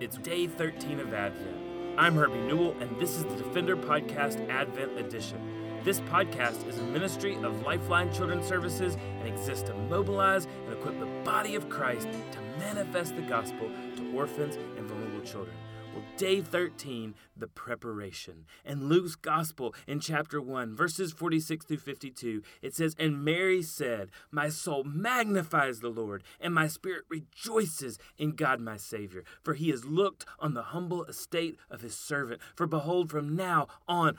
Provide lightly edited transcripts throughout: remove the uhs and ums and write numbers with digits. It's day 13 of Advent. I'm Herbie Newell, and this is the Defender Podcast Advent Edition. This podcast is a ministry of Lifeline Children's Services and exists to mobilize and equip the body of Christ to manifest the gospel to orphans and vulnerable children. Well, day 13, the preparation. In Luke's gospel, in chapter 1, verses 46 through 52, it says, "And Mary said, 'My soul magnifies the Lord, and my spirit rejoices in God my Savior, for he has looked on the humble estate of his servant. For behold, from now on,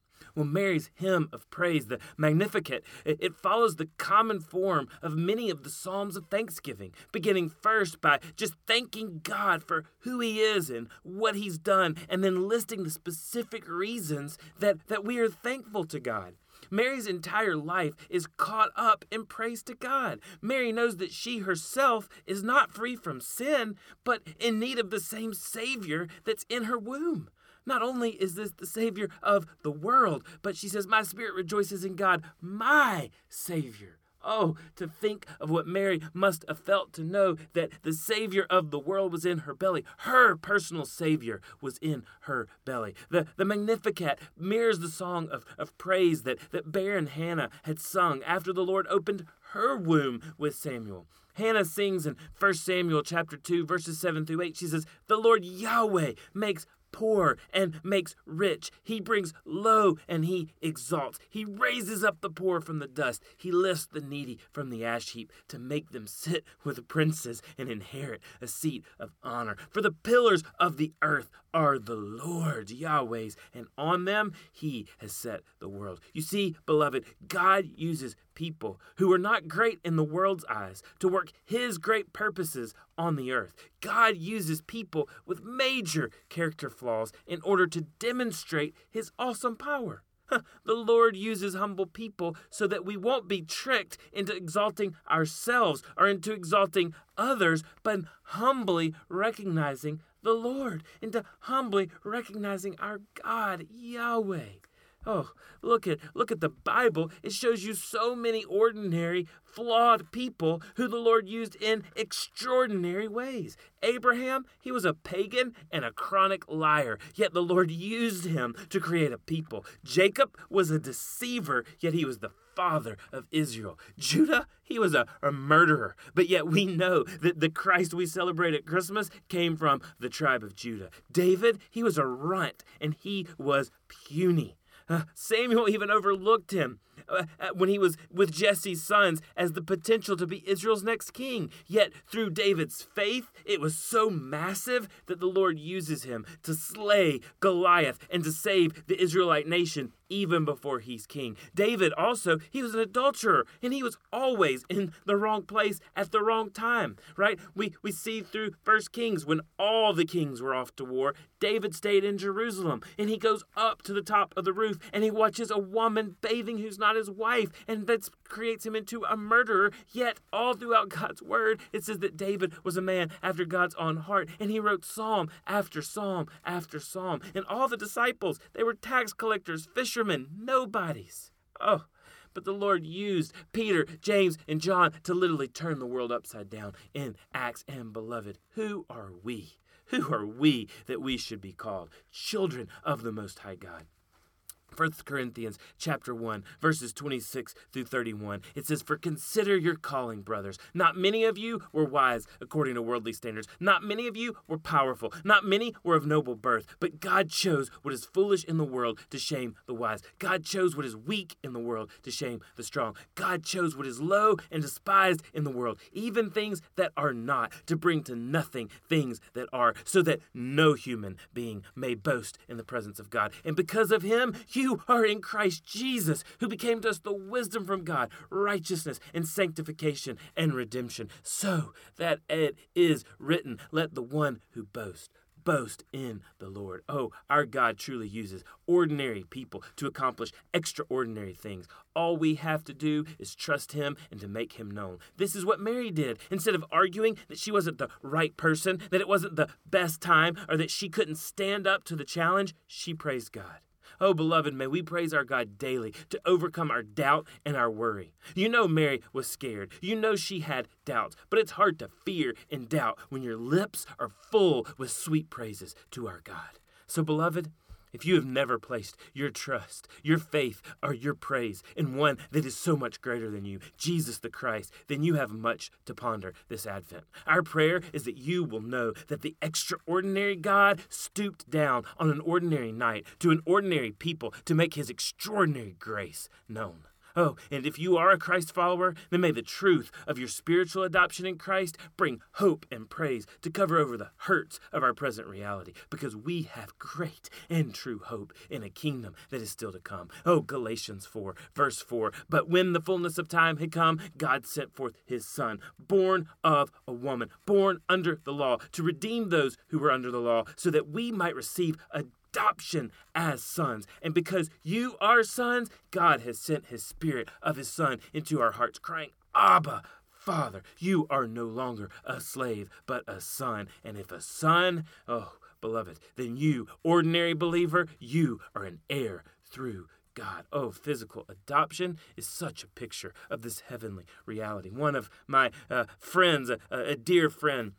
Well, Mary's hymn of praise, the Magnificat, it follows the common form of many of the Psalms of thanksgiving, beginning first by just thanking God for who he is and what he's done, and then listing the specific reasons that we are thankful to God. Mary's entire life is caught up in praise to God. Mary knows that she herself is not free from sin, but in need of the same Savior that's in her womb. Not only is this the Savior of the world, but she says, "My spirit rejoices in God, my Savior." Oh, to think of what Mary must have felt to know that the Savior of the world was in her belly. Her personal Savior was in her belly. The Magnificat mirrors the song of praise that barren Hannah had sung after the Lord opened her womb with Samuel. Hannah sings in 1 Samuel chapter 2, verses 7 through 8, she says, "The Lord Yahweh makes poor and makes rich. He brings low and he exalts. He raises up the poor from the dust. He lifts the needy from the ash heap to make them sit with princes and inherit a seat of honor. For the pillars of the earth are the Lord Yahweh's, and on them he has set the world." You see, beloved, God uses people who are not great in the world's eyes to work his great purposes on the earth. God uses people with major character flaws in order to demonstrate his awesome power. The Lord uses humble people so that we won't be tricked into exalting ourselves or into exalting others, but in humbly recognizing the Lord, into humbly recognizing our God, Yahweh. Oh, look at the Bible. It shows you so many ordinary, flawed people who the Lord used in extraordinary ways. Abraham, he was a pagan and a chronic liar, yet the Lord used him to create a people. Jacob was a deceiver, yet he was the father of Israel. Judah, he was a murderer, but yet we know that the Christ we celebrate at Christmas came from the tribe of Judah. David, he was a runt, and he was puny. Samuel even overlooked him when he was with Jesse's sons as the potential to be Israel's next king. Yet through David's faith, it was so massive that the Lord uses him to slay Goliath and to save the Israelite nation even before he's king. David also, he was an adulterer, and he was always in the wrong place at the wrong time, right? We see through 1 Kings when all the kings were off to war, David stayed in Jerusalem, and he goes up to the top of the roof, and he watches a woman bathing who's not his wife, and that creates him into a murderer. Yet all throughout God's word, it says that David was a man after God's own heart, and he wrote psalm after psalm after psalm. And all the disciples, they were tax collectors, fishers, nobodies. Oh, but the Lord used Peter, James, and John to literally turn the world upside down in Acts. And beloved, who are we? Who are we that we should be called children of the Most High God? 1 Corinthians chapter 1, verses 26 through 31, it says, "For consider your calling, brothers. Not many of you were wise according to worldly standards. Not many of you were powerful. Not many were of noble birth. But God chose what is foolish in the world to shame the wise. God chose what is weak in the world to shame the strong. God chose what is low and despised in the world, even things that are not, to bring to nothing things that are, so that no human being may boast in the presence of God. And because of him, you are in Christ Jesus, who became to us the wisdom from God, righteousness and sanctification and redemption, so that it is written, let the one who boasts boast in the Lord. Oh, our God truly uses ordinary people to accomplish extraordinary things. All we have to do is trust him and to make him known. This is what Mary did. Instead of arguing that she wasn't the right person, that it wasn't the best time, or that she couldn't stand up to the challenge, she praised God. Oh, beloved, may we praise our God daily to overcome our doubt and our worry. You know Mary was scared. You know she had doubts. But it's hard to fear and doubt when your lips are full with sweet praises to our God. So, beloved, if you have never placed your trust, your faith, or your praise in one that is so much greater than you, Jesus the Christ, then you have much to ponder this Advent. Our prayer is that you will know that the extraordinary God stooped down on an ordinary night to an ordinary people to make his extraordinary grace known. Oh, and if you are a Christ follower, then may the truth of your spiritual adoption in Christ bring hope and praise to cover over the hurts of our present reality, because we have great and true hope in a kingdom that is still to come. Oh, Galatians 4, verse 4, but when the fullness of time had come, God sent forth his Son, born of a woman, born under the law, to redeem those who were under the law, so that we might receive adoption as sons. And because you are sons, God has sent his Spirit of his Son into our hearts, crying, Abba, Father. You are no longer a slave, but a son. And if a son, oh, beloved, then you, ordinary believer, you are an heir through God. Oh, physical adoption is such a picture of this heavenly reality. One of my friends, a dear friend,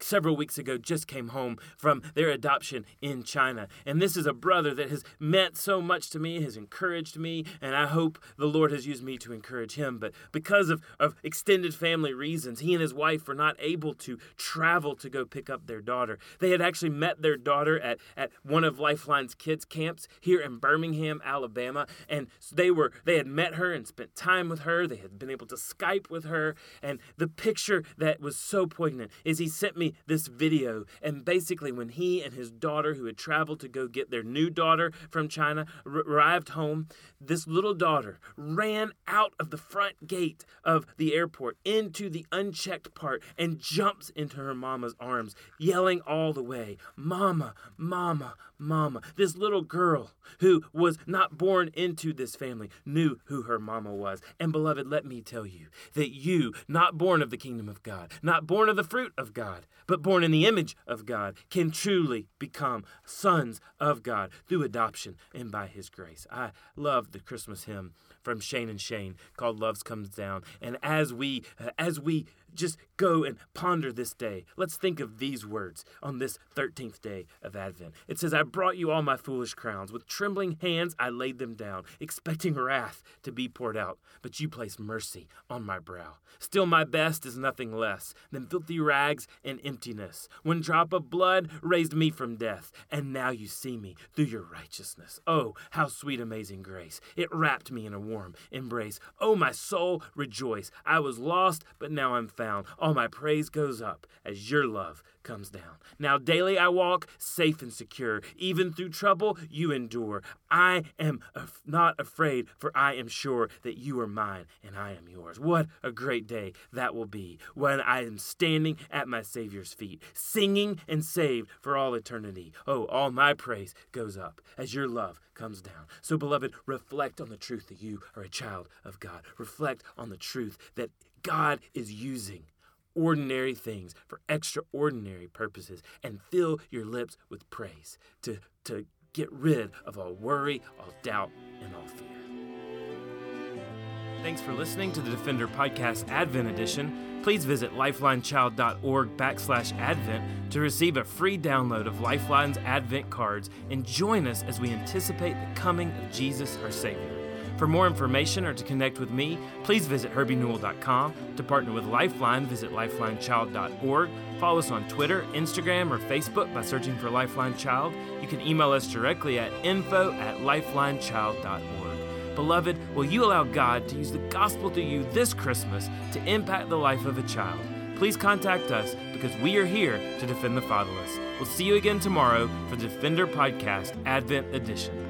several weeks ago just came home from their adoption in China. And this is a brother that has meant so much to me, has encouraged me, and I hope the Lord has used me to encourage him. But because of extended family reasons, he and his wife were not able to travel to go pick up their daughter. They had actually met their daughter at one of Lifeline's kids camps here in Birmingham, Alabama. And they had met her and spent time with her. They had been able to Skype with her. And the picture that was so poignant is he sent me this video, and basically when he and his daughter, who had traveled to go get their new daughter from China, arrived home, this little daughter ran out of the front gate of the airport into the unchecked part and jumps into her mama's arms, yelling all the way, Mama, Mama, Mama. This little girl who was not born into this family knew who her mama was. And beloved, let me tell you that you, not born of the kingdom of God, not born of the fruit of God, but born in the image of God, can truly become sons of God through adoption and by his grace. I love the Christmas hymn from Shane and Shane called Love Comes Down. And as we just go and ponder this day, let's think of these words on this 13th day of Advent. It says, I brought you all my foolish crowns. With trembling hands I laid them down, expecting wrath to be poured out. But you placed mercy on my brow. Still my best is nothing less than filthy rags and emptiness. One drop of blood raised me from death, and now you see me through your righteousness. Oh, how sweet amazing grace. It wrapped me in a warm embrace. Oh, my soul, rejoice. I was lost, but now I'm found. All my praise goes up as your love comes down. Now daily I walk safe and secure. Even through trouble you endure. I am not afraid, for I am sure that you are mine and I am yours. What a great day that will be when I am standing at my Savior's feet, singing and saved for all eternity. Oh, all my praise goes up as your love comes down. So, beloved, reflect on the truth that you are a child of God. Reflect on the truth that God is using ordinary things for extraordinary purposes, and fill your lips with praise to get rid of all worry, all doubt, and all fear. Thanks for listening to the Defender Podcast Advent Edition. Please visit lifelinechild.org/Advent to receive a free download of Lifeline's Advent cards and join us as we anticipate the coming of Jesus, our Savior. For more information or to connect with me, please visit herbienewell.com. To partner with Lifeline, visit lifelinechild.org. Follow us on Twitter, Instagram, or Facebook by searching for Lifeline Child. You can email us directly at info@lifelinechild.org. Beloved, will you allow God to use the gospel through you this Christmas to impact the life of a child? Please contact us because we are here to defend the fatherless. We'll see you again tomorrow for the Defender Podcast Advent Edition.